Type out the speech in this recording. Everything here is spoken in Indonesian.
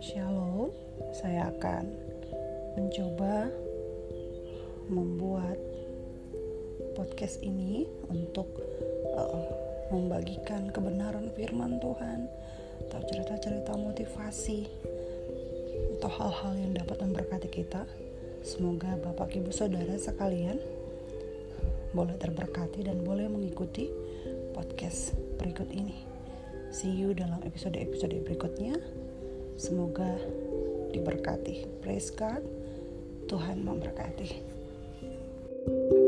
Shalom, saya akan mencoba membuat podcast ini untuk membagikan kebenaran firman Tuhan atau cerita-cerita motivasi atau hal-hal yang dapat memberkati kita. Semoga Bapak Ibu Saudara sekalian boleh terberkati dan boleh mengikuti podcast berikut ini. See you dalam episode-episode berikutnya. Semoga diberkati. Praise God. Tuhan memberkati.